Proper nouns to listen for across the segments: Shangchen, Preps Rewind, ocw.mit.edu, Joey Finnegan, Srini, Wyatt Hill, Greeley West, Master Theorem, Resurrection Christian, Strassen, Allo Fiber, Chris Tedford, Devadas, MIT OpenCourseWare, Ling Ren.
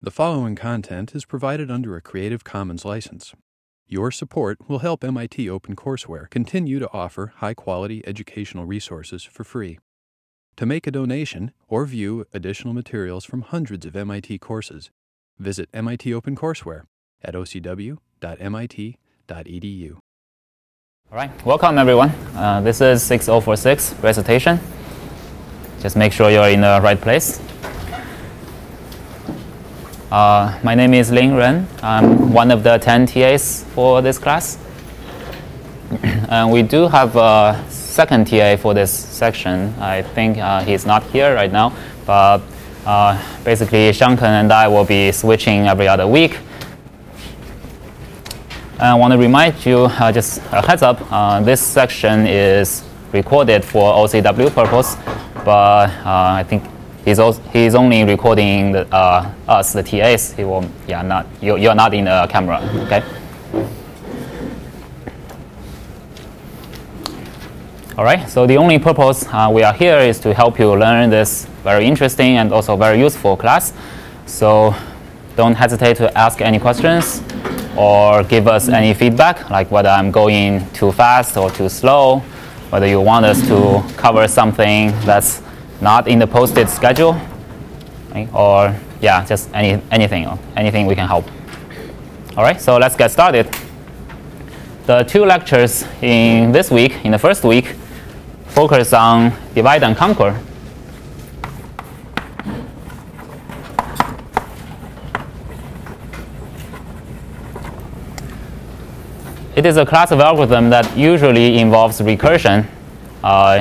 The following content is provided under a Creative Commons license. Your support will help MIT OpenCourseWare continue to offer high-quality educational resources for free. To make a donation or view additional materials from hundreds of MIT courses, visit MIT OpenCourseWare at ocw.mit.edu. All right, welcome everyone. This is 6046 presentation. Just make sure you're in the right place. My name is Ling Ren. I'm one of the 10 TAs for this class. And we do have a second TA for this section. I think he's not here right now, but basically Shangchen and I will be switching every other week. I want to remind you, just a heads up, this section is recorded for OCW purpose, but I think he's only recording the, us, the TAs. He will, yeah, not you're not in the camera, okay? All right. So the only purpose we are here is to help you learn this very interesting and also very useful class. So don't hesitate to ask any questions or give us any feedback, like whether I'm going too fast or too slow, whether you want us to cover something that's not in the posted schedule, right? Or yeah, just anything we can help. All right, so let's get started. The two lectures in this week, in the first week, focus on divide and conquer. It is a class of algorithm that usually involves recursion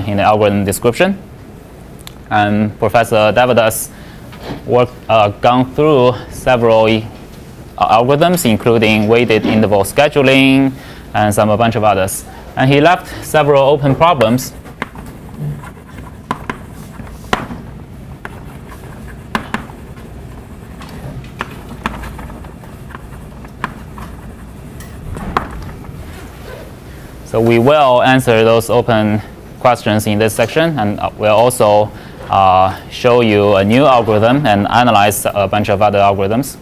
in the algorithm description. And Professor Devadas worked gone through several algorithms, including weighted interval scheduling and a bunch of others. And he left several open problems. So we will answer those open questions in this section, and we'll also show you a new algorithm and analyze a bunch of other algorithms.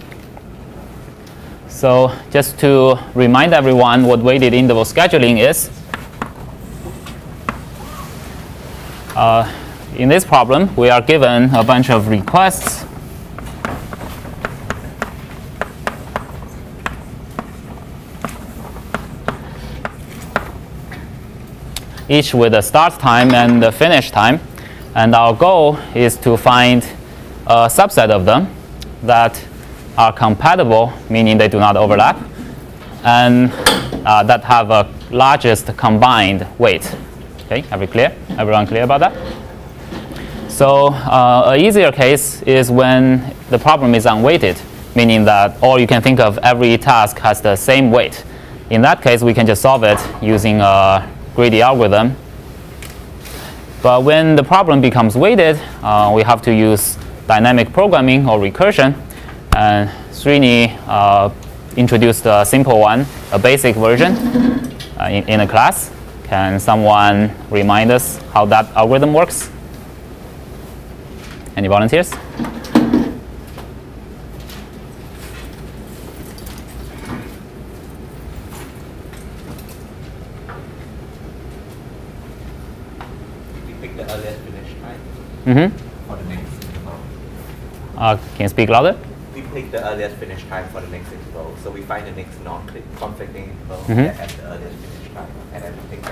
So just to remind everyone what weighted interval scheduling is, in this problem we are given a bunch of requests. Each with a start time and a finish time. And our goal is to find a subset of them that are compatible, meaning they do not overlap, and that have a largest combined weight. Okay, are we clear? Everyone clear about that? So an easier case is when the problem is unweighted, meaning that all you can think of, every task has the same weight. In that case, we can just solve it using a greedy algorithm. But when the problem becomes weighted, we have to use dynamic programming or recursion. And Srini introduced a simple one, a basic version in a class. Can someone remind us how that algorithm works? Any volunteers? Mm-hmm. Can you speak louder? We pick the earliest finish time for the next interval. So we find the next non-conflicting interval that has the earliest finish time, and then we pick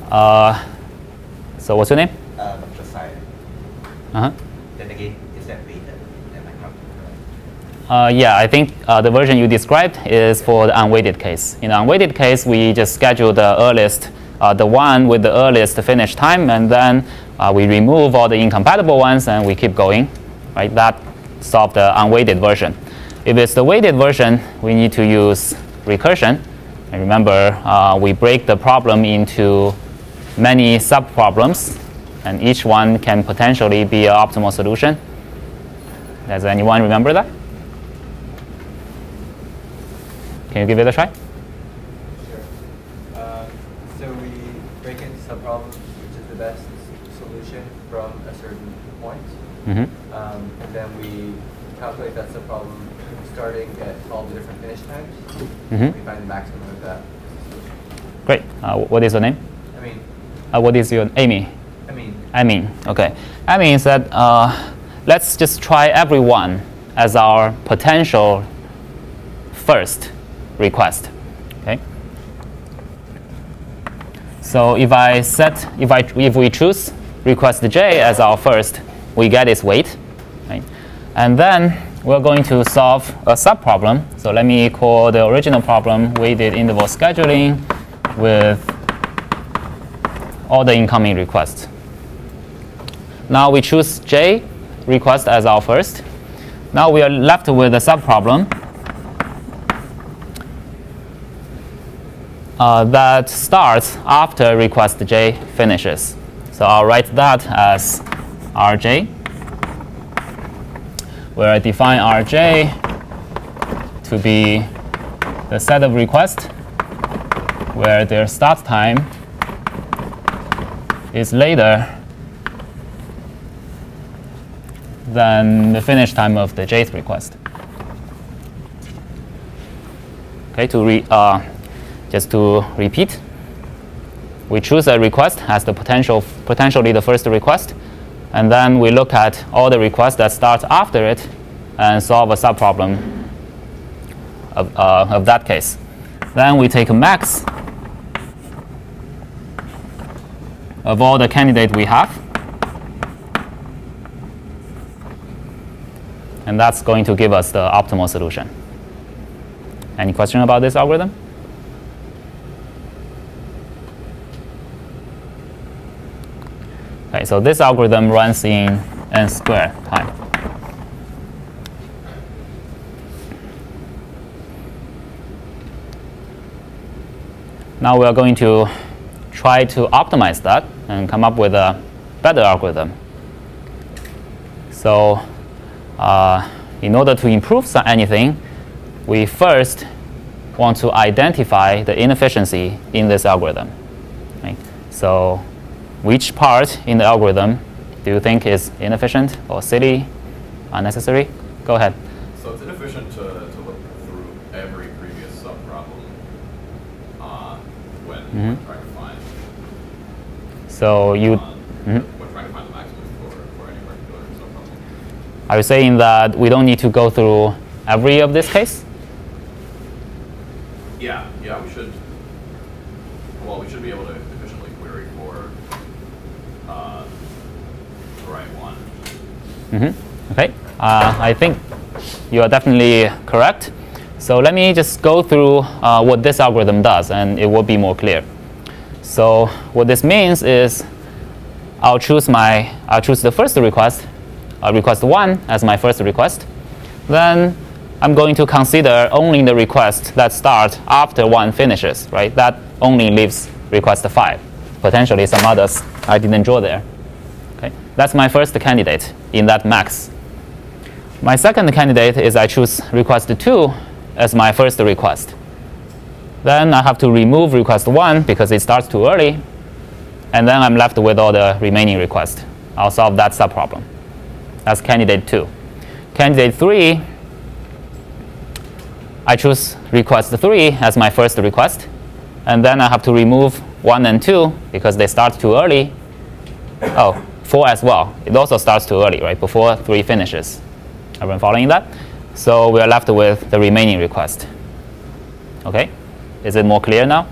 that. So what's your name? Dr. Sai. Uh-huh. Then again, is that weighted? Yeah, I think the version you described is for the unweighted case. In the unweighted case, we just schedule the earliest, the one with the earliest finish time, and then we remove all the incompatible ones and we keep going, right? That solves the unweighted version. If it's the weighted version, we need to use recursion. And remember, we break the problem into many sub-problems, and each one can potentially be an optimal solution. Does anyone remember that? Can you give it a try? Mm-hmm. And then we calculate that subproblem starting at all the different finish times. Mm-hmm. We find the maximum of that. Great. What is your name? I mean. What is your Amy? I mean. I mean. Okay. I mean is that let's just try everyone as our potential first request. Okay. So if we choose request J as our first, we get its weight, right? And then we're going to solve a subproblem. So let me call the original problem weighted interval scheduling with all the incoming requests. Now we choose J request as our first. Now we are left with a subproblem that starts after request J finishes. So I'll write that as Rj, where I define Rj to be the set of requests where their start time is later than the finish time of the jth request. Okay, just to repeat, we choose a request as the potentially the first request. And then we look at all the requests that start after it and solve a subproblem of that case. Then we take a max of all the candidates we have. And that's going to give us the optimal solution. Any question about this algorithm? Okay, so this algorithm runs in n² time. Now we are going to try to optimize that and come up with a better algorithm. So in order to improve anything, we first want to identify the inefficiency in this algorithm. Right? So which part in the algorithm do you think is inefficient or silly, unnecessary? Go ahead. So it's inefficient to look through every previous subproblem when trying to find. So you. When trying to find the maximum for any particular subproblem. Are you saying that we don't need to go through every of this case? Yeah. Yeah. We should. Well, we should be able to. Mm-hmm. Okay, I think you are definitely correct. So let me just go through what this algorithm does, and it will be more clear. So what this means is, I'll choose the first request, request one as my first request. Then I'm going to consider only the requests that start after one finishes, right? That only leaves request five. Potentially some others I didn't draw there. Okay, that's my first candidate in that max. My second candidate is I choose request 2 as my first request. Then I have to remove request 1 because it starts too early. And then I'm left with all the remaining requests. I'll solve that subproblem. That's candidate 2. Candidate 3, I choose request 3 as my first request. And then I have to remove 1 and 2 because they start too early. Oh. 4 as well. It also starts too early, right? Before 3 finishes. Everyone following that? So we are left with the remaining request. Okay? Is it more clear now?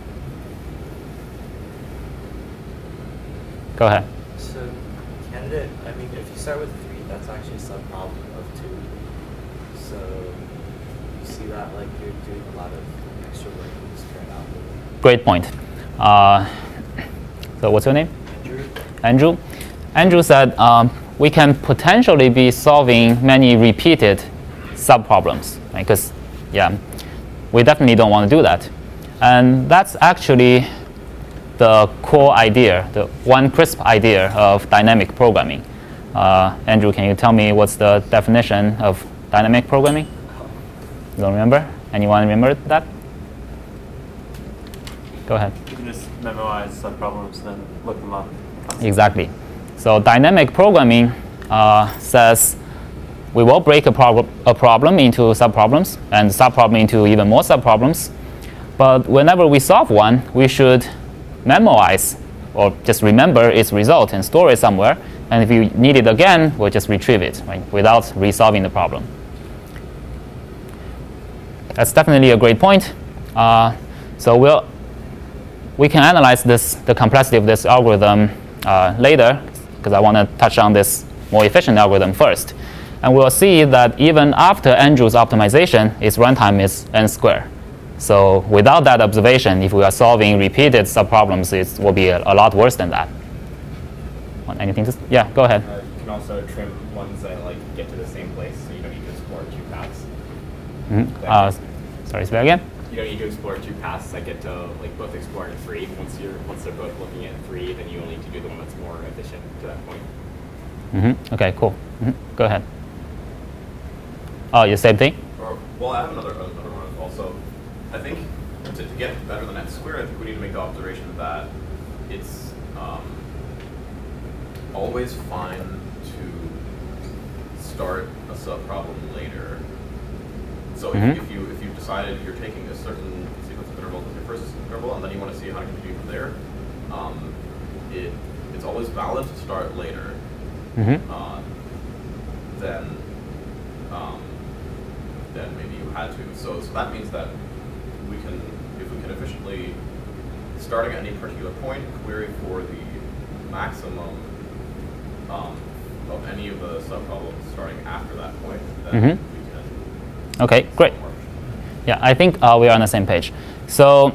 Go ahead. So candidate, I mean, if you start with 3, that's actually a subproblem of 2. So you see that like you're doing a lot of extra work in this current algorithm. Great point. So what's your name? Andrew. Andrew said we can potentially be solving many repeated subproblems, right? Because, yeah, we definitely don't want to do that. And that's actually the core idea, the one crisp idea of dynamic programming. Andrew, can you tell me what's the definition of dynamic programming? You don't remember? Anyone remember that? Go ahead. You can just memorize subproblems and then look them up. Exactly. So dynamic programming says we will break a problem into subproblems and subproblem into even more subproblems. But whenever we solve one, we should memorize or just remember its result and store it somewhere. And if you need it again, we'll just retrieve it, right, without resolving the problem. That's definitely a great point. So we can analyze the complexity of this algorithm later, because I want to touch on this more efficient algorithm first. And we'll see that even after Andrew's optimization, its runtime is n². So without that observation, if we are solving repeated subproblems, it will be a lot worse than that. Want anything to yeah, go ahead. You can also trim ones that like get to the same place, so you don't need to explore two paths. Mm-hmm. Sorry, say that again. You don't need to explore two paths that get to like both explore and free. Once they're both looking at free, then you only need to do the one that's more efficient to that point. Mm-hmm. Okay, cool. Mm-hmm. Go ahead. Oh, the same thing? Or, well, I have another one also. I think to get better than n², I think we need to make the observation that it's always fine to start a subproblem later. So mm-hmm. if you've decided you're taking a certain sequence of intervals as your first interval, and then you want to see how to continue from there, it's always valid to start later. Mm-hmm. Then maybe you had to. So that means that we can, if we can efficiently, starting at any particular point, query for the maximum of any of the subproblems starting after that point, then we can. Okay, great. Yeah, I think we are on the same page. So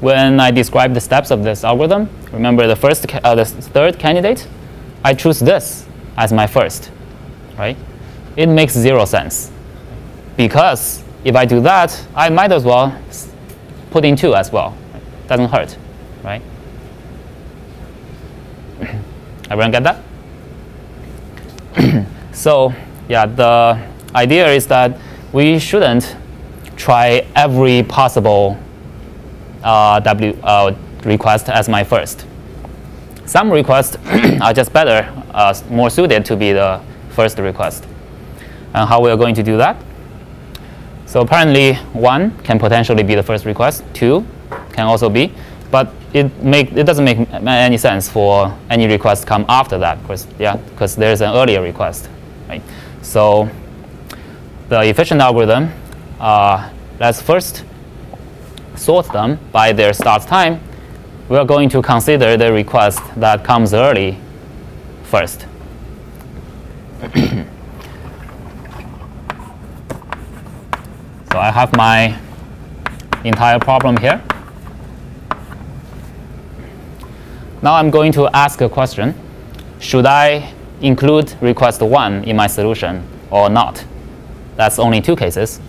when I describe the steps of this algorithm, remember the third candidate, I choose this as my first, right? It makes zero sense, because if I do that, I might as well put in two as well. It doesn't hurt, right? Everyone get that? So yeah, the idea is that we shouldn't try every possible request as my first. Some requests are just better, more suited to be the first request. And how we are going to do that? So apparently, 1 can potentially be the first request. 2 can also be, but it doesn't make any sense for any request to come after that, because there's an earlier request, right? So the efficient algorithm, let's first sort them by their start time. We are going to consider the request that comes early first. So I have my entire problem here. Now I'm going to ask a question. Should I include request 1 in my solution or not? That's only 2 cases.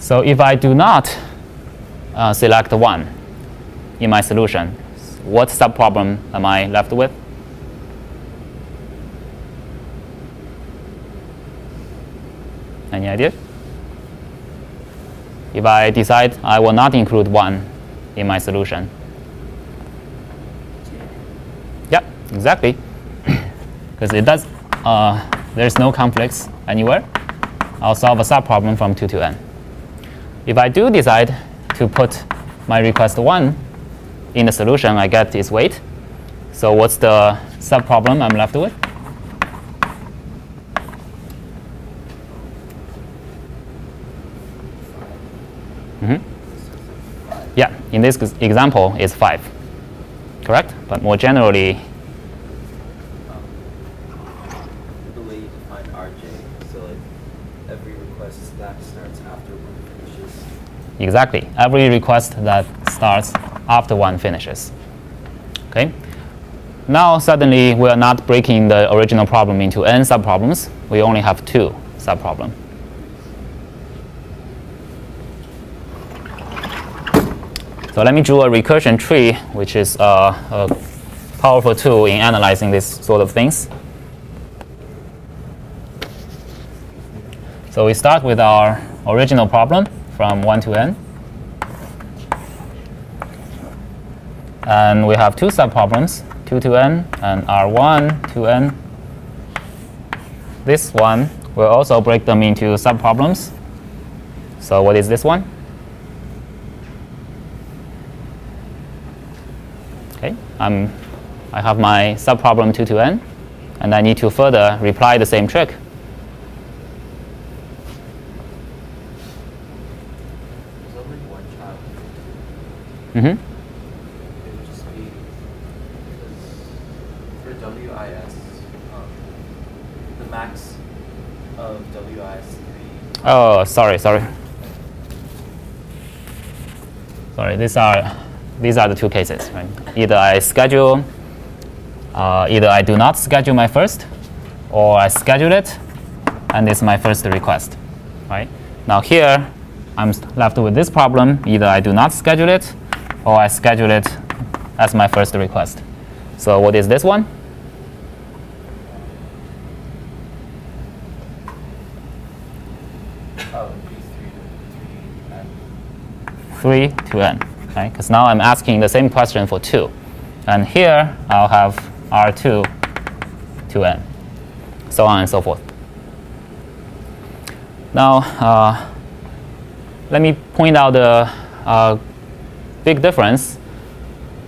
So if I do not select 1 in my solution, what subproblem am I left with? Any idea? If I decide I will not include 1 in my solution. Yeah, exactly. Because it does, there's no conflicts anywhere. I'll solve a subproblem from 2 to n. If I do decide to put my request 1 in the solution, I get its weight. So what's the subproblem I'm left with? Mm-hmm. Yeah, in this example, it's 5, correct? But more generally, the way you define RJ, so like every request that starts after 1 finishes. Exactly, every request that starts after 1 finishes. Okay. Now suddenly we are not breaking the original problem into n subproblems. We only have 2 subproblems. So let me draw a recursion tree, which is a powerful tool in analyzing these sort of things. So we start with our original problem from 1 to n. And we have two subproblems, 2 to n and R1 to n. This one will also break them into subproblems. So what is this one? Okay, I have my subproblem 2 to n, and I need to further reply the same trick. There's only one child. Mm-hmm. Oh, sorry. These are the two cases, right? Either I schedule, either I do not schedule my first, or I schedule it, and it's my first request, right? Now here, I'm left with this problem: either I do not schedule it, or I schedule it as my first request. So what is this one? Three to n, right? Because now I'm asking the same question for 2, and here I'll have R2 to n, so on and so forth. Now, let me point out the big difference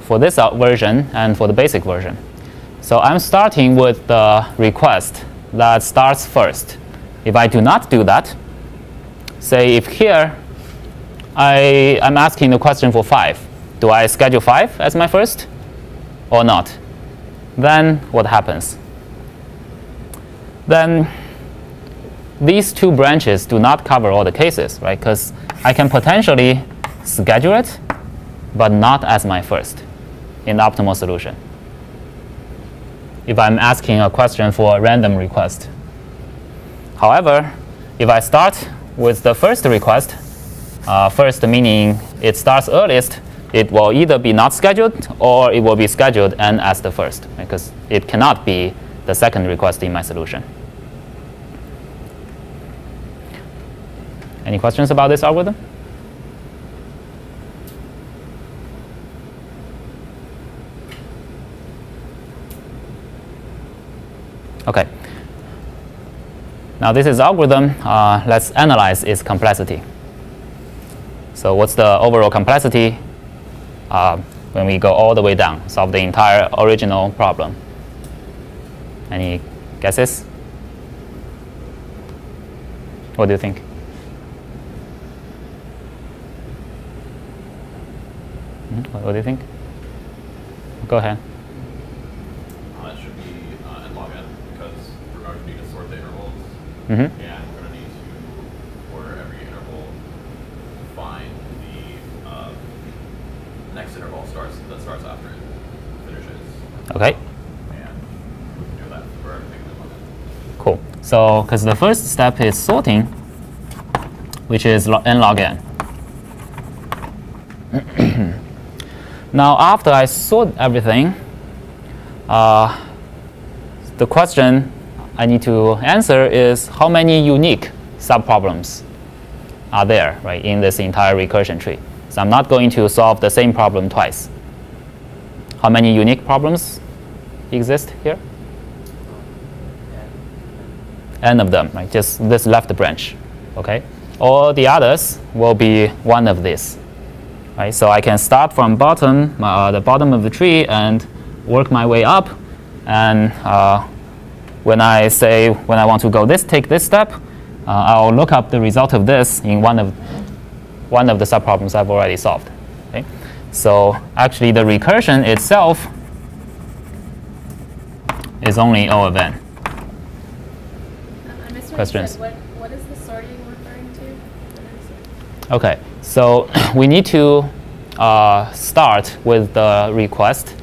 for this version and for the basic version. So I'm starting with the request that starts first. If I do not do that, say if here I'm asking the question for 5. Do I schedule 5 as my first or not? Then what happens? Then these two branches do not cover all the cases, right? Because I can potentially schedule it, but not as my first in the optimal solution, if I'm asking a question for a random request. However, if I start with the first request, first meaning it starts earliest, it will either be not scheduled or it will be scheduled and as the first, because it cannot be the second request in my solution. Any questions about this algorithm? Okay. Now this is algorithm. Let's analyze its complexity. So what's the overall complexity when we go all the way down, solve the entire original problem? Any guesses? What do you think? What do you think? Go ahead. It should be n log n, because we're going to need to sort the intervals. Mm-hmm. Yeah. Okay. Cool. So, because the first step is sorting, which is n log n. Now, after I sort everything, the question I need to answer is how many unique subproblems are there, right, in this entire recursion tree. So I'm not going to solve the same problem twice. How many unique problems exist here? N of them, right? Just this left branch, okay? All the others will be one of these, right? So I can start from bottom, the bottom of the tree, and work my way up. And when I want to go this, take this step, I'll look up the result of this in one of the subproblems I've already solved. Okay? So actually, the recursion itself is only O of n. Questions? What is the sorting referring to? OK, so we need to start with the request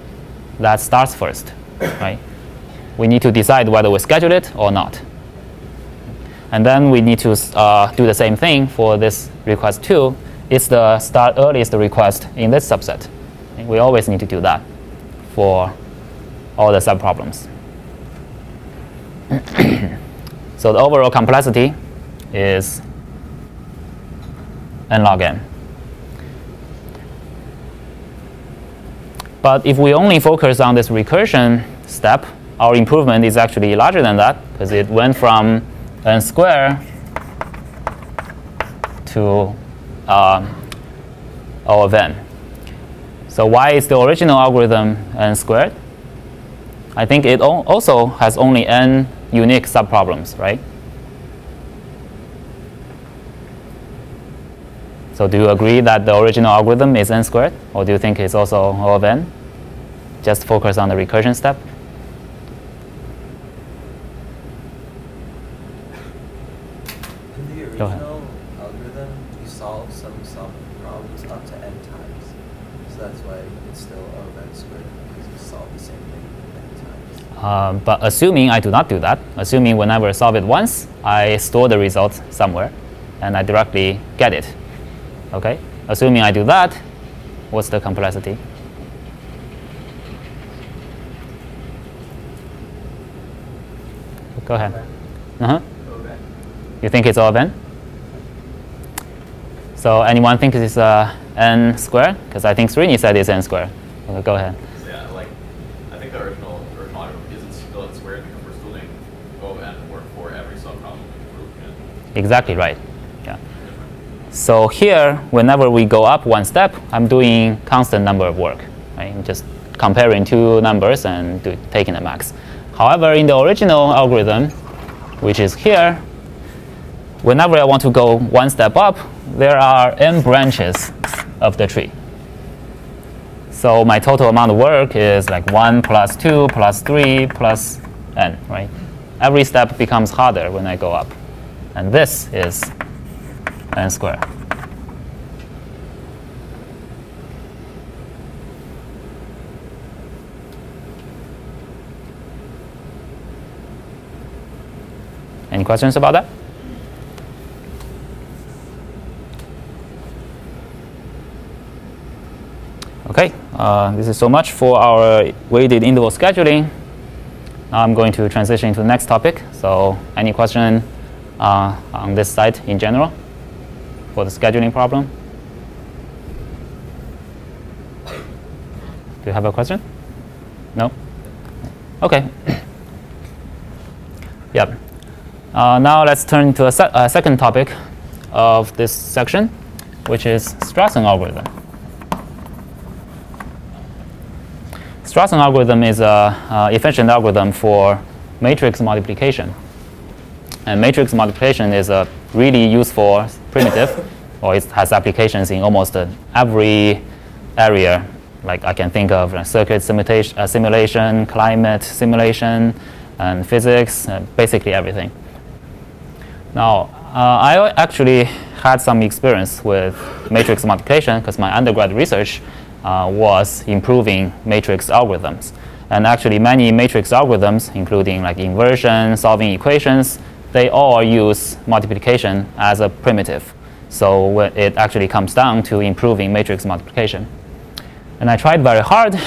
that starts first, right? We need to decide whether we schedule it or not. And then we need to do the same thing for this request 2. It's the start earliest request in this subset. We always need to do that for all the subproblems. So the overall complexity is n log n. But if we only focus on this recursion step, our improvement is actually larger than that, because it went from n squared to O of n. So why is the original algorithm n squared? I think it also has only n unique subproblems, right? So do you agree that the original algorithm is n squared? Or do you think it's also O of n? Just focus on the recursion step. In the original algorithm, you solve some problems up to n times. So that's why it's still O of n squared, because you solve the same thing n times. But assuming I do not do that, assuming whenever I solve it once, I store the results somewhere, and I directly get it. Okay, assuming I do that, what's the complexity? Go ahead. You think it's O of n? So anyone think it's n squared? Because I think Srini said it's n squared. Okay, go ahead. Yeah, like I think the original algorithm isn't still n squared because we're still doing O of n work for every subproblem in the group. Exactly right. So here, whenever we go up one step, I'm doing constant number of work. Right? I'm just comparing two numbers and taking the max. However, in the original algorithm, which is here, whenever I want to go one step up, there are n branches of the tree. So my total amount of work is like 1 plus 2 plus 3 plus n. Right? Every step becomes harder when I go up. And this is n squared. Any questions about that? Okay, this is so much for our weighted interval scheduling. Now I'm going to transition to the next topic. So any question on this site in general? For the scheduling problem? Do you have a question? No? OK. Yep. Now let's turn to a second topic of this section, which is Strassen algorithm. Strassen algorithm is an efficient algorithm for matrix multiplication. And matrix multiplication is a really useful primitive, or it has applications in almost every area. Like I can think of circuit simulation, climate simulation, and physics, basically everything. Now, I actually had some experience with matrix multiplication because my undergrad research was improving matrix algorithms. And actually, many matrix algorithms, including like inversion, solving equations, they all use multiplication as a primitive. So it actually comes down to improving matrix multiplication. And I tried very hard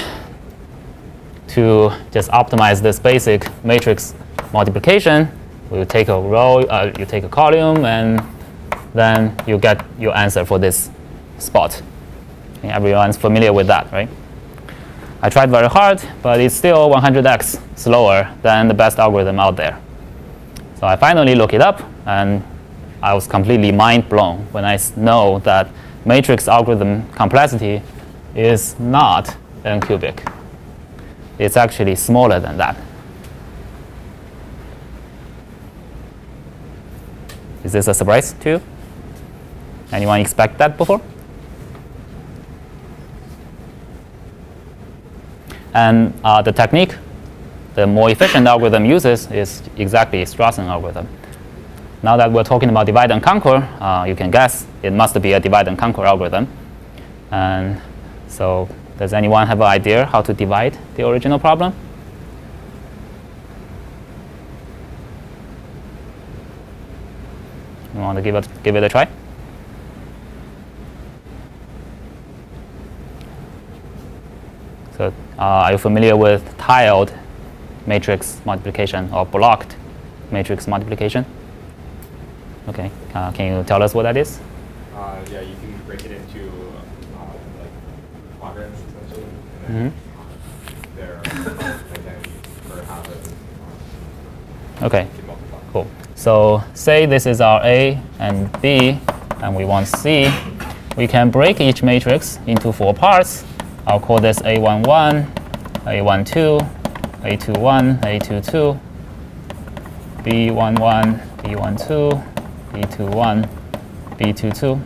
to just optimize this basic matrix multiplication. You take a row, you take a column, and then you get your answer for this spot. And everyone's familiar with that, right? I tried very hard, but it's still 100x slower than the best algorithm out there. So I finally looked it up, and I was completely mind blown when I know that matrix algorithm complexity is not n cubic. It's actually smaller than that. Is this a surprise to you? Anyone expect that before? And the technique the more efficient algorithm uses is exactly Strassen algorithm. Now that we're talking about divide and conquer, you can guess it must be a divide and conquer algorithm. And so does anyone have an idea how to divide the original problem? You want to give it a try? So are you familiar with tiled matrix multiplication or blocked matrix multiplication? Okay, can you tell us what that is? Yeah, you can break it into like quadrants essentially, and then OK, cool. So say this is our A and B, and we want C. We can break each matrix into 4 parts. I'll call this A11, A12, A21, A22, B11, B12, B21, B22.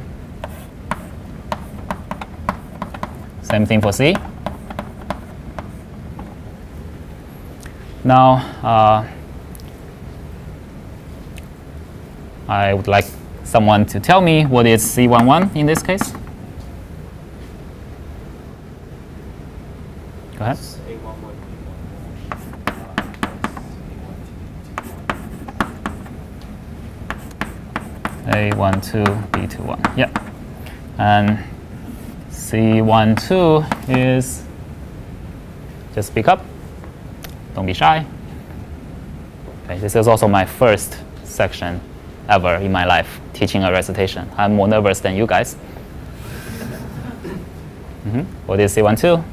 Same thing for C. Now, I would like someone to tell me what is C11 in this case. Go ahead. A12, B21. Yeah. And C12 is, just speak up. Don't be shy. Okay, this is also my first section ever in my life, teaching a recitation. I'm more nervous than you guys. What is C12?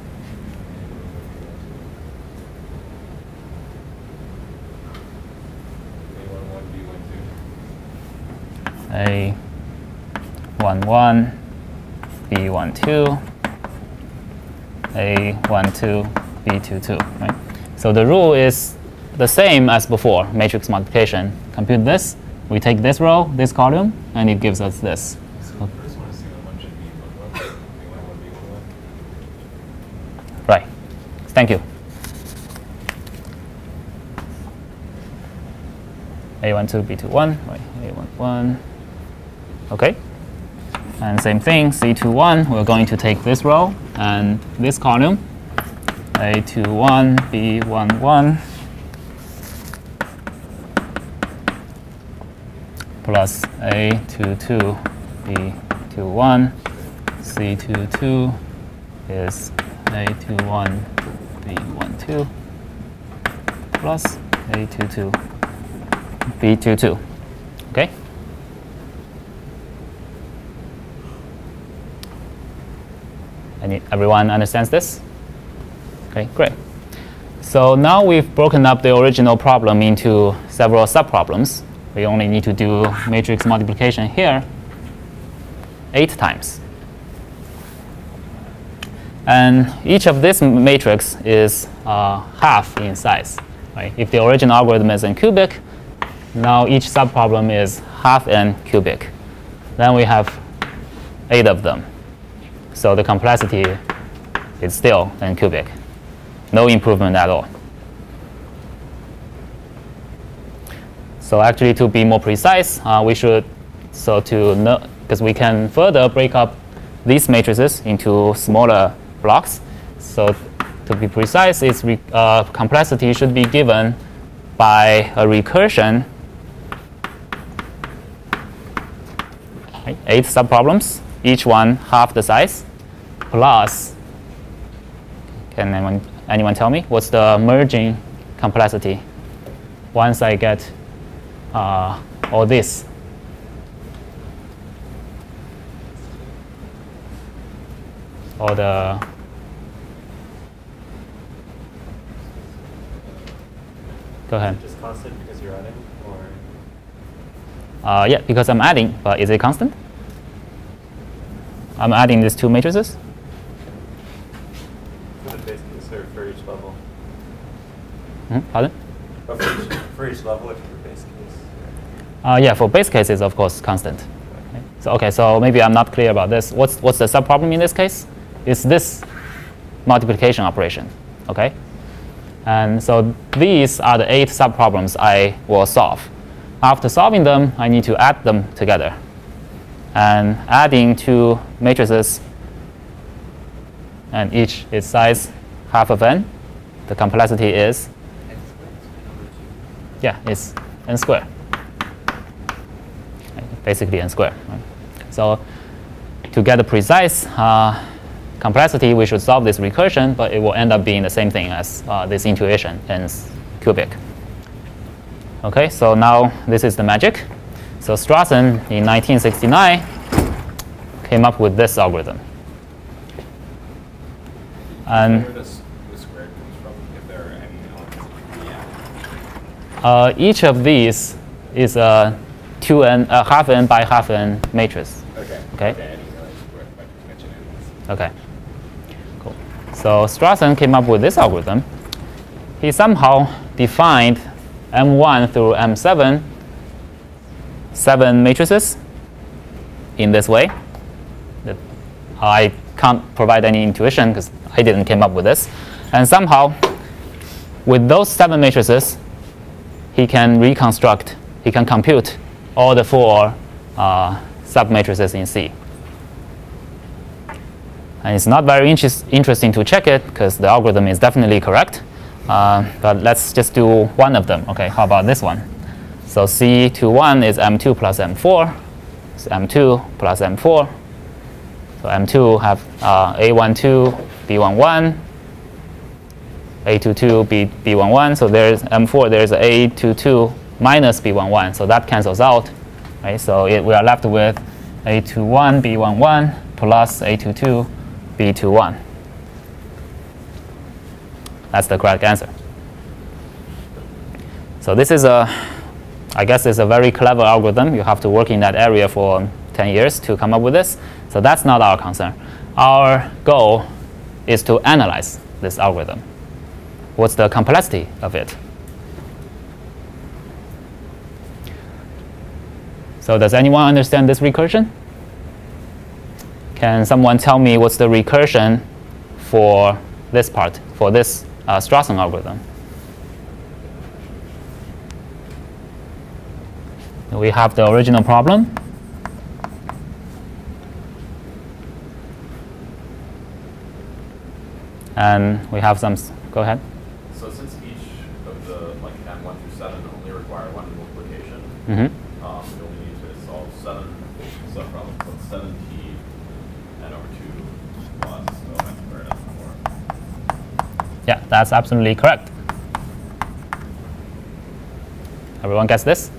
A11, B12, A12, B22, right? So the rule is the same as before, matrix multiplication. Compute this. We take this row, this column, and it gives us this. So right. Thank you. A12, B21, right, A11. OK. And same thing, C21. We're going to take this row and this column. A21, B11, plus A22, B21, C22 is A21, B12, plus A22, B22. OK? Everyone understands this? OK, great. So now we've broken up the original problem into several subproblems. We only need to do matrix multiplication here 8 times. And each of this matrix is half in size. Right? If the original algorithm is n cubic, now each subproblem is half n cubic. Then we have 8 of them. So the complexity is still n cubic. No improvement at all. So actually, to be more precise, we should, because we can further break up these matrices into smaller blocks. So to be precise, its complexity should be given by a recursion, right? 8 subproblems, each one half the size, plus, can anyone tell me what's the merging complexity once I get all this? Or the go ahead. Just constant because you're adding, or yeah, because I'm adding. But is it constant? I'm adding these 2 matrices. For each level. Pardon? For each level, if your base case. Yeah, for base case is of course constant. Okay. So okay, so maybe I'm not clear about this. What's the subproblem in this case? It's this multiplication operation, okay? And so these are the 8 subproblems I will solve. After solving them, I need to add them together. And adding 2 matrices, and each its size half of n. The complexity is it's n squared. Basically n squared. Right? So to get the precise complexity, we should solve this recursion, but it will end up being the same thing as this intuition, n cubic. OK, so now this is the magic. So Strassen in 1969 came up with this algorithm. And Each of these is a 2n, a half n by half n matrix. Okay. Okay. Okay. Cool. So Strassen came up with this algorithm. He somehow defined M1 through M7, 7 matrices in this way. I can't provide any intuition because I didn't come up with this. And somehow, with those 7 matrices, he can reconstruct, he can compute all the 4 submatrices in C. And it's not very interesting to check it because the algorithm is definitely correct. But let's just do one of them. Okay, how about this one? So C21 is M2 plus M4. It's M2 plus M4. So M2 have A12, B11, A22, B11. So there's M4, there's A22 minus B11. So that cancels out. Right? So we are left with A21, B11 plus A22, B21. That's the correct answer. So this is a, I guess it's a very clever algorithm. You have to work in that area for 10 years to come up with this. So that's not our concern. Our goal is to analyze this algorithm. What's the complexity of it? So does anyone understand this recursion? Can someone tell me what's the recursion for this part, for this Strassen algorithm? We have the original problem. And we have some, go ahead. So since each of the, like, M1 through 7 only require 1 multiplication, we only need to solve 7 subproblems. So 7t n over 2 plus n squared n over 4. Yeah, that's absolutely correct. Everyone gets this?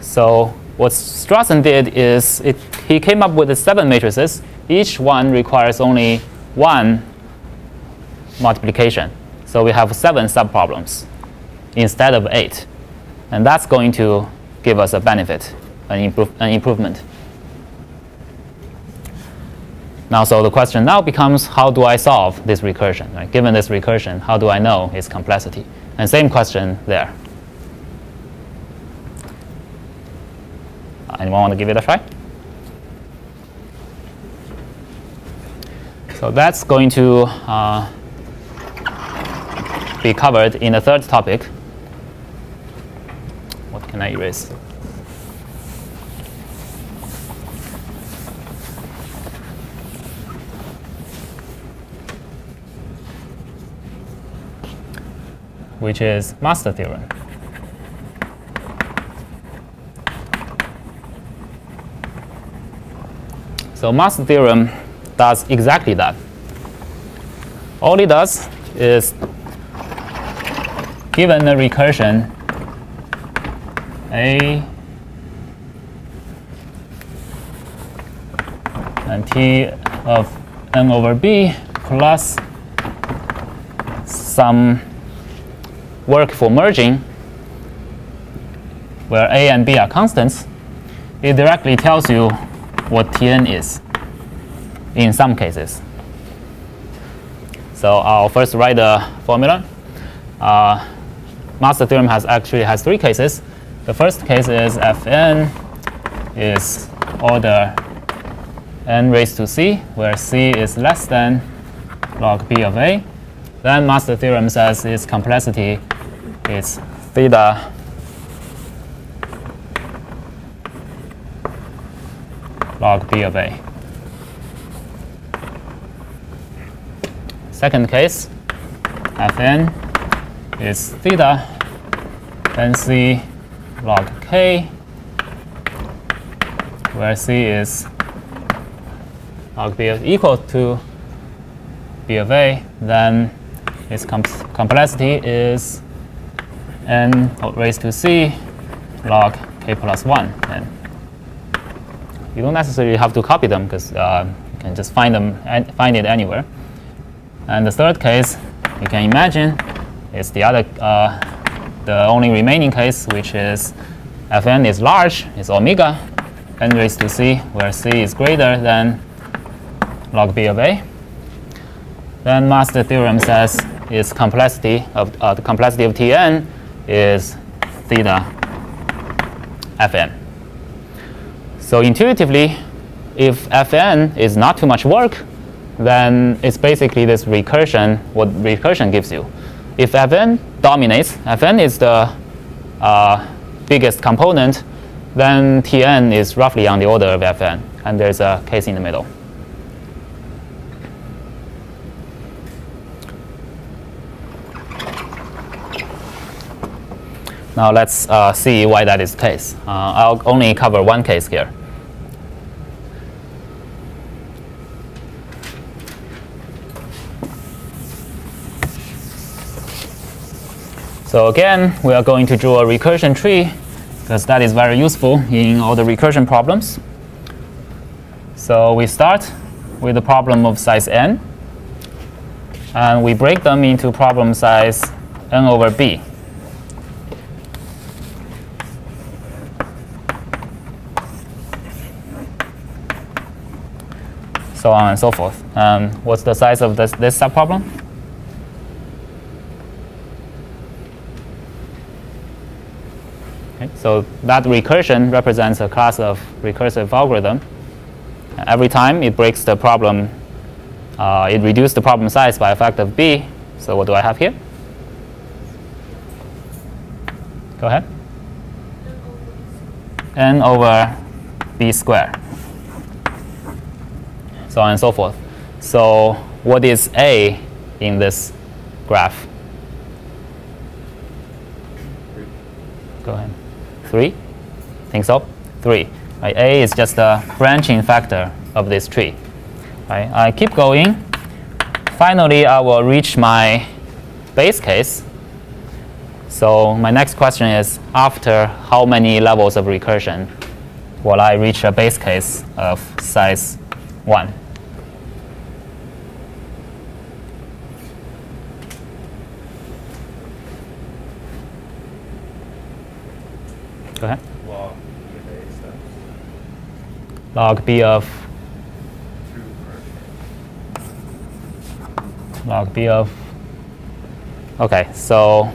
So what Strassen did is he came up with the 7 matrices. Each one requires only 1 multiplication. So we have 7 subproblems instead of 8. And that's going to give us a benefit, an improvement. Now, so the question now becomes, how do I solve this recursion? Right? Given this recursion, how do I know its complexity? And same question there. Anyone want to give it a try? So that's going to be covered in the third topic. What can I erase? Which is Master Theorem. So Master Theorem does exactly that. All it does is, given the recursion A and T of N over B plus some work for merging, where A and B are constants, it directly tells you what Tn is in some cases. So I'll first write a formula. Master Theorem actually has 3 cases. The first case is Fn is order n raised to c, where c is less than log b of a. Then Master Theorem says its complexity is theta log b of a. Second case, Fn is theta nc log k, where c is log b of equal to b of a. Then its complexity is n raised to c log k plus 1. And you don't necessarily have to copy them because you can just find it anywhere. And the third case, you can imagine, is the other the only remaining case, which is Fn is large, is omega, n raised to c, where c is greater than log b of a. Then Master Theorem says its complexity of the complexity of Tn is theta Fn. So intuitively, if Fn is not too much work, then it's basically this recursion, what recursion gives you. If Fn dominates, Fn is the biggest component, then Tn is roughly on the order of Fn, and there's a case in the middle. Now let's see why that is the case. I'll only cover one case here. So again, we are going to draw a recursion tree, because that is very useful in all the recursion problems. So we start with a problem of size n, and we break them into problem size n over b. So on and so forth. What's the size of this subproblem? So that recursion represents a class of recursive algorithm. Every time it breaks the problem, it reduces the problem size by a factor of b. So what do I have here? Go ahead. N over b squared. So on and so forth. So what is a in this graph? Go ahead. 3? Think so? 3. Right. A is just a branching factor of this tree. Right. I keep going. Finally, I will reach my base case. So my next question is, after how many levels of recursion will I reach a base case of size 1? Go ahead. Log b of a steps. Log b of 2 per k. Log b of. OK, so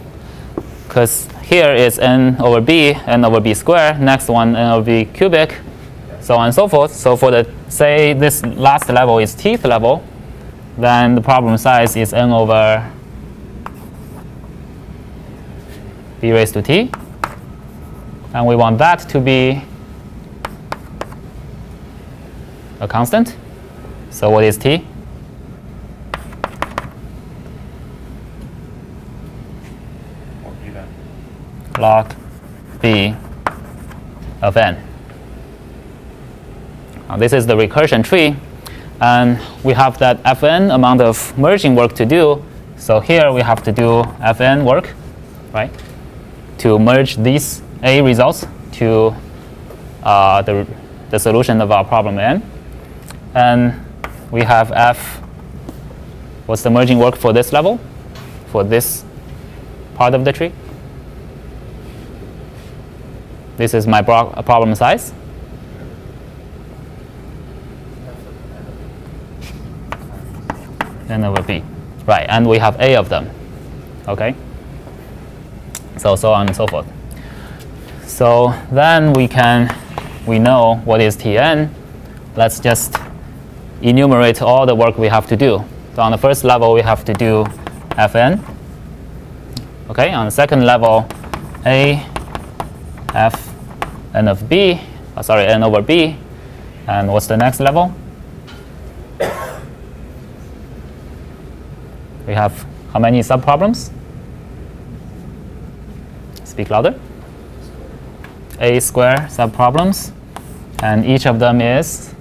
because here is n over b squared, next one, n over b cubic, so on and so forth. So for the, say, this last level is tth level, then the problem size is n over b raised to t. And we want that to be a constant. So what is t? Log b of n. Now this is the recursion tree. And we have that Fn amount of merging work to do. So here we have to do Fn work, right, to merge these A results to the solution of our problem n. And we have f, what's the merging work for this level, for this part of the tree? This is my problem size. N over b. Right, and we have A of them. OK? So on and so forth. So then we know what is Tn. Let's just enumerate all the work we have to do. So on the first level, we have to do Fn. Okay. On the second level, a f n of b, sorry, n over b. And what's the next level? We have how many subproblems? Speak louder. A square subproblems, and each of them is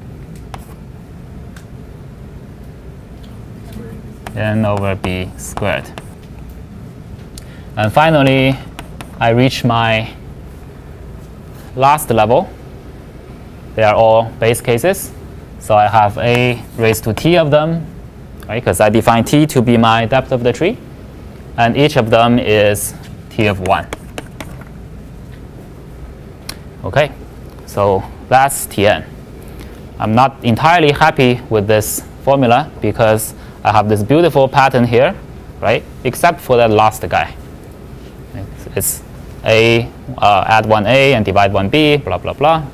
n over b squared. And finally, I reach my last level. They are all base cases. So I have a raised to t of them, right? Because I define t to be my depth of the tree. And each of them is TF1. Okay, so that's Tn. I'm not entirely happy with this formula because I have this beautiful pattern here, right? Except for that last guy. It's A, add 1A and divide 1B, blah, blah, blah.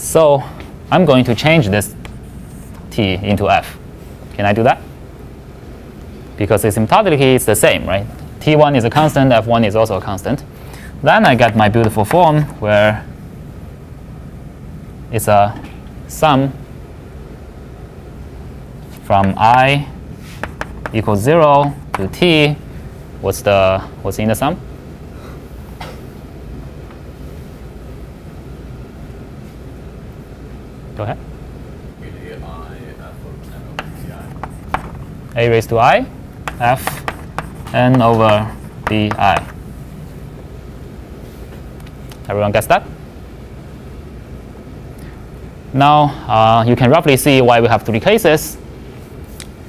So I'm going to change this T into F. Can I do that? Because asymptotically, it's the same, right? T1 is a constant, F1 is also a constant. Then I get my beautiful form where it's a sum from I equals 0 to T. What's in the sum? Go ahead. A raised to I, F n over di. Everyone gets that? Now, you can roughly see why we have three cases.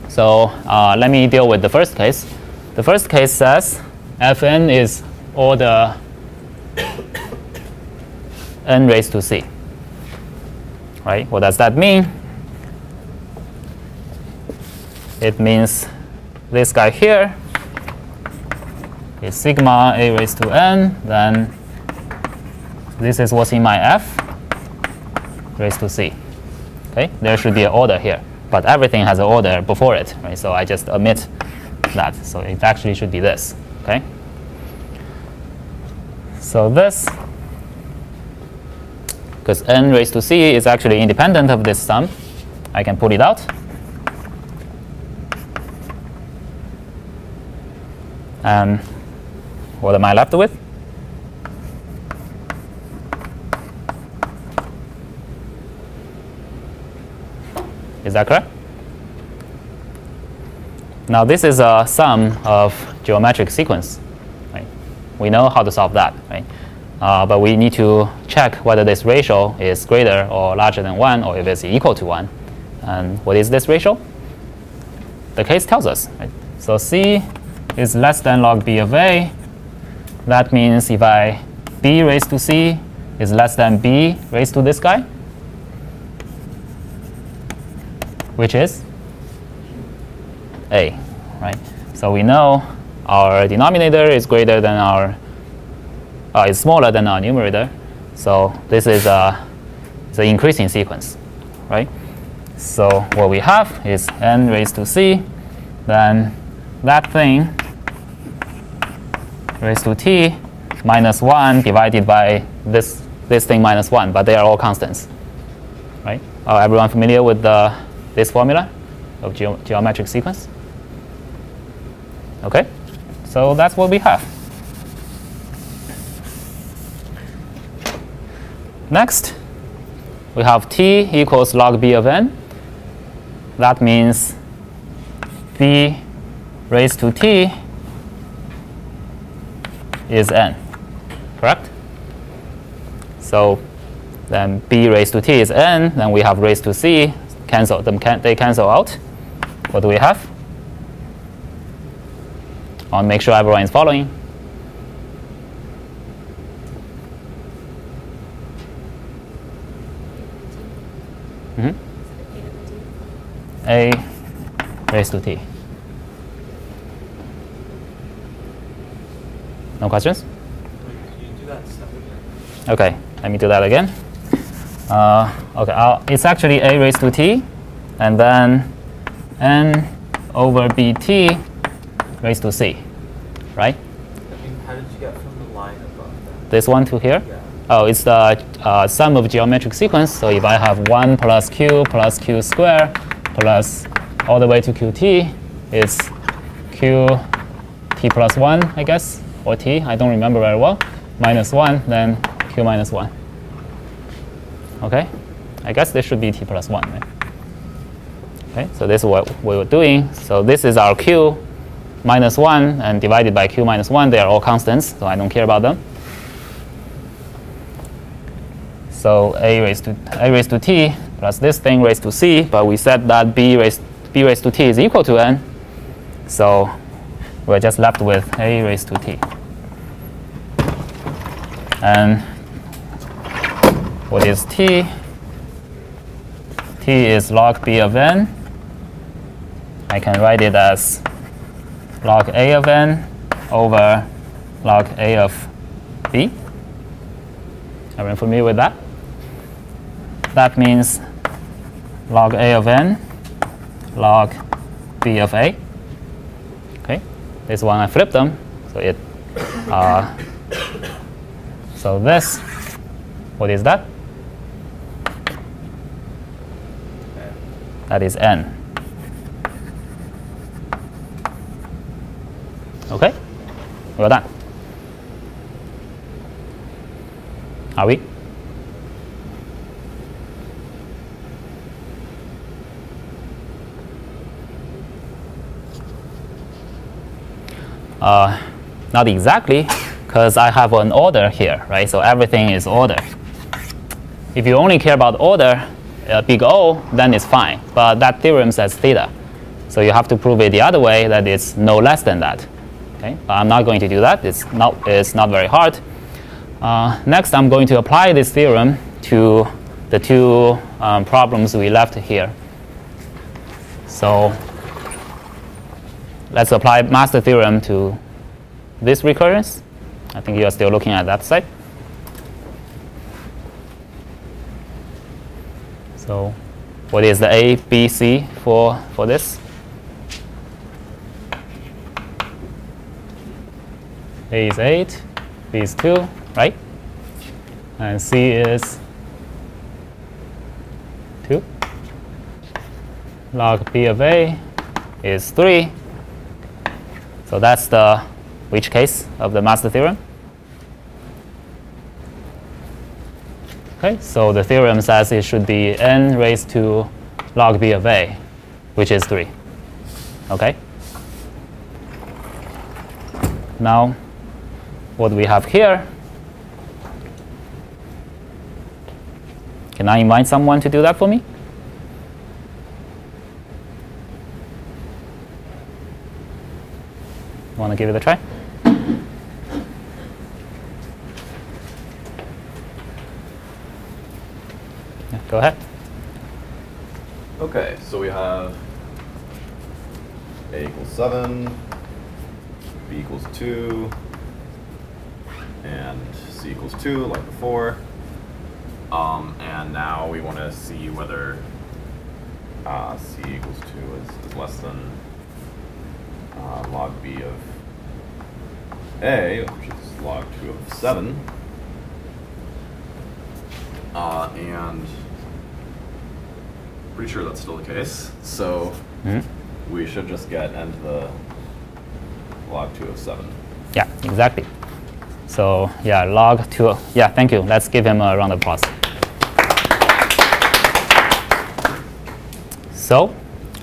So let me deal with the first case. The first case says Fn is all the n raised to c. Right? What does that mean? It means this guy here is sigma a raised to n. Then this is what's in my f raised to c. Okay, there should be an order here, but everything has an order before it, right? So I just omit that. So it actually should be this. Okay. So this, because n raised to c is actually independent of this sum, I can pull it out. And what am I left with? Is that correct? Now this is a sum of geometric sequence. Right? We know how to solve that, right? But we need to check whether this ratio is greater or larger than 1, or if it's equal to 1. And what is this ratio? The case tells us. Right? So C is less than log b of a. That means if I b raised to c is less than b raised to this guy, which is a, right? So we know our denominator is greater than our is smaller than our numerator. So this is it's an increasing sequence, right? So what we have is n raised to c, then that thing raised to t minus 1 divided by this thing minus 1, but they are all constants, right? Are everyone familiar with this formula of geometric sequence? Okay, so that's what we have. Next, we have t equals log b of n. That means b raised to t is n, correct? So then b raised to t is n, then we have raised to c, they cancel out. What do we have? I want to make sure everyone is following. A raised to t. No questions? Okay, let me do that again. Okay, it's actually a raised to t, and then n over bt raised to c, right? I mean, how did you get from the line above that? This one to here? Yeah. Oh, it's the sum of geometric sequence. So if I have 1 plus q squared plus all the way to qt, it's qt plus 1, I guess. Or t, I don't remember very well, minus 1, then q minus 1. OK? I guess this should be t plus 1. Right? Okay, so this is what we were doing. So this is our q minus 1, and divided by q minus 1, they are all constants, so I don't care about them. So a raised to t plus this thing raised to c, but we said that b raised to t is equal to n. So we're just left with a raised to t. And what is t? T is log b of n. I can write it as log a of n over log a of b. Everyone familiar with that? That means log a of n log b of a. Okay, this one I flipped them, so it. So this, what is that? That is n. Okay, we're done. Are we? Not exactly, because I have an order here, right? So everything is order. If you only care about order, big O, then it's fine. But that theorem says theta. So you have to prove it the other way, that it's no less than that. Okay? But I'm not going to do that. It's not very hard. Next, I'm going to apply this theorem to the two problems we left here. So let's apply master theorem to this recurrence. I think you are still looking at that side. So what is the A, B, C for this? A is 8, B is 2, right? And C is 2. Log B of A is 3. So that's the which case of the master theorem? Okay, so the theorem says it should be n raised to log b of a, which is 3. Okay. Now, what we have here? Can I invite someone to do that for me? Want to give it a try? Yeah, go ahead. Okay, so we have A equals 7, B equals 2, and C equals 2, like before. And now we want to see whether C equals 2 is less than log b of A, which is log 2 of 7. And pretty sure that's still the case. So we should just get n to the log 2 of 7. Yeah, exactly. So yeah, log 2. Yeah, thank you. Let's give him a round of applause. So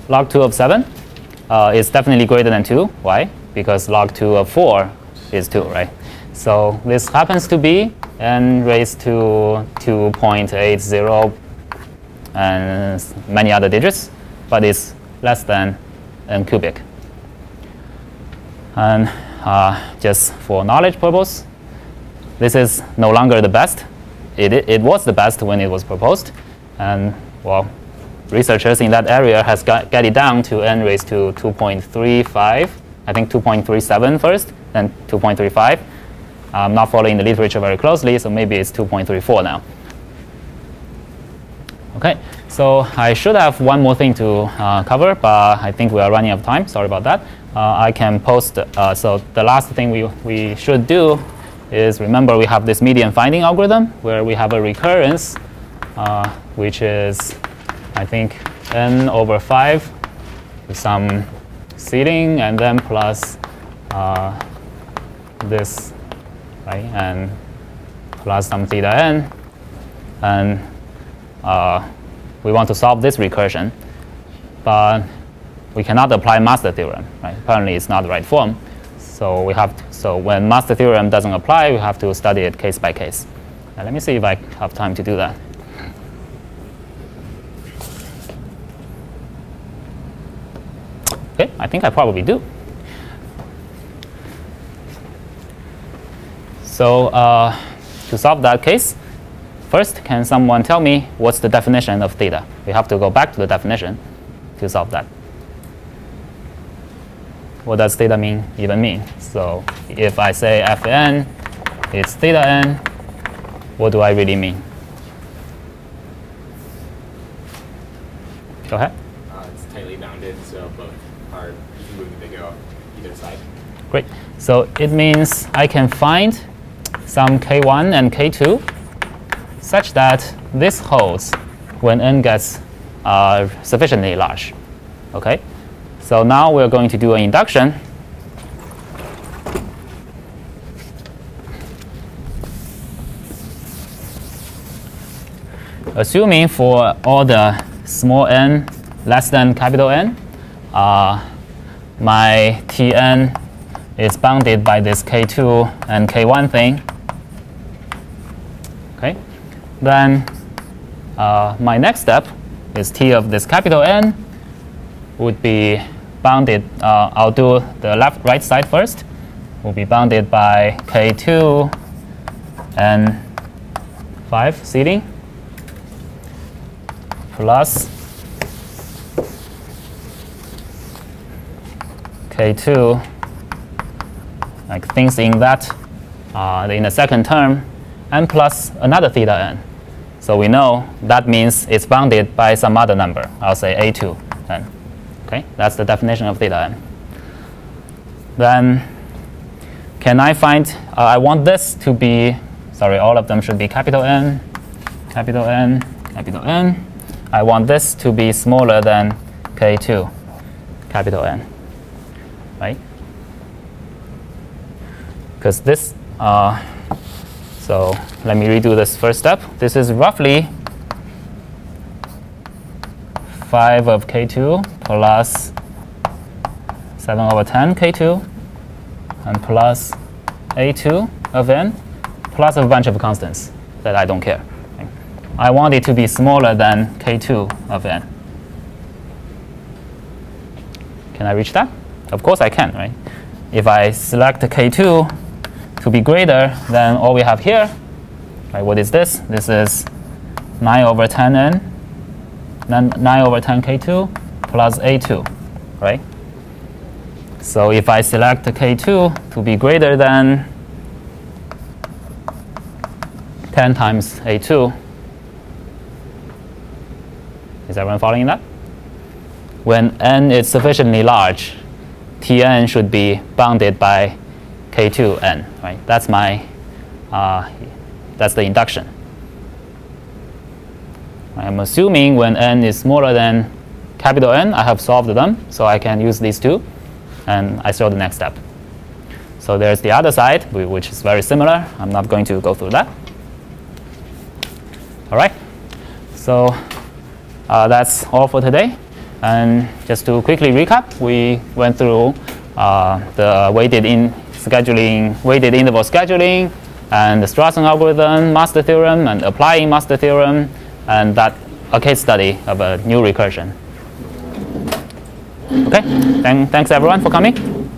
log 2 of 7. It's definitely greater than 2. Why? Because log 2 of 4 is 2, right? So this happens to be n raised to 2.80 and many other digits, but it's less than n cubic. And just for knowledge purpose, this is no longer the best. It was the best when it was proposed, and well, researchers in that area has got it down to n raised to 2.35, I think 2.37 first, then 2.35. I'm not following the literature very closely, so maybe it's 2.34 now. Okay, so I should have one more thing to cover, but I think we are running out of time. Sorry about that. I can post, so the last thing we should do is remember we have this median finding algorithm where we have a recurrence, which is I think n over 5 with some seeding and then plus this, right, and plus some theta n. And we want to solve this recursion. But we cannot apply master theorem, right? Apparently it's not the right form. So we have to, so when master theorem doesn't apply, we have to study it case by case. Now let me see if I have time to do that. I think I probably do. So to solve that case, first, can someone tell me what's the definition of theta? We have to go back to the definition to solve that. What does theta even mean? So if I say Fn is theta n, what do I really mean? Go ahead. It's tightly bounded, so both are, you can move the big O either side. Great. So it means I can find some k1 and k2 such that this holds when n gets sufficiently large. Okay, so now we're going to do an induction. Assuming for all the small n less than capital N, my Tn is bounded by this k2 and k1 thing. Okay. Then my next step is T of this capital N would be bounded. I'll do the right side first. Will be bounded by K2 and 5 seating plus K2, like things in that in the second term, and plus another theta n. So we know that means it's bounded by some other number. I'll say A2 then. Okay, that's the definition of theta n. Then can I find, I want this to be, sorry, all of them should be capital N, capital N, capital N. I want this to be smaller than K2, capital N, right? Because this, so let me redo this first step. This is roughly 5 of K2 plus 7 over 10 K2 and plus A2 of n plus a bunch of constants that I don't care. I want it to be smaller than K2 of n. Can I reach that? Of course I can, right? If I select K2 to be greater than all we have here, right, what is this? This is 9 over 10 n, 9 over 10 K2 plus A2, right? So if I select K2 to be greater than 10 times A2, is everyone following that? When n is sufficiently large, Tn should be bounded by K2n, right? That's my, that's the induction. I'm assuming when n is smaller than capital N, I have solved them, so I can use these two, and I show the next step. So there's the other side, which is very similar. I'm not going to go through that. All right, so that's all for today. And just to quickly recap, we went through the weighted interval scheduling, and the Strassen algorithm, Master Theorem, and applying Master Theorem, and that a case study of a new recursion. Okay, thanks everyone for coming.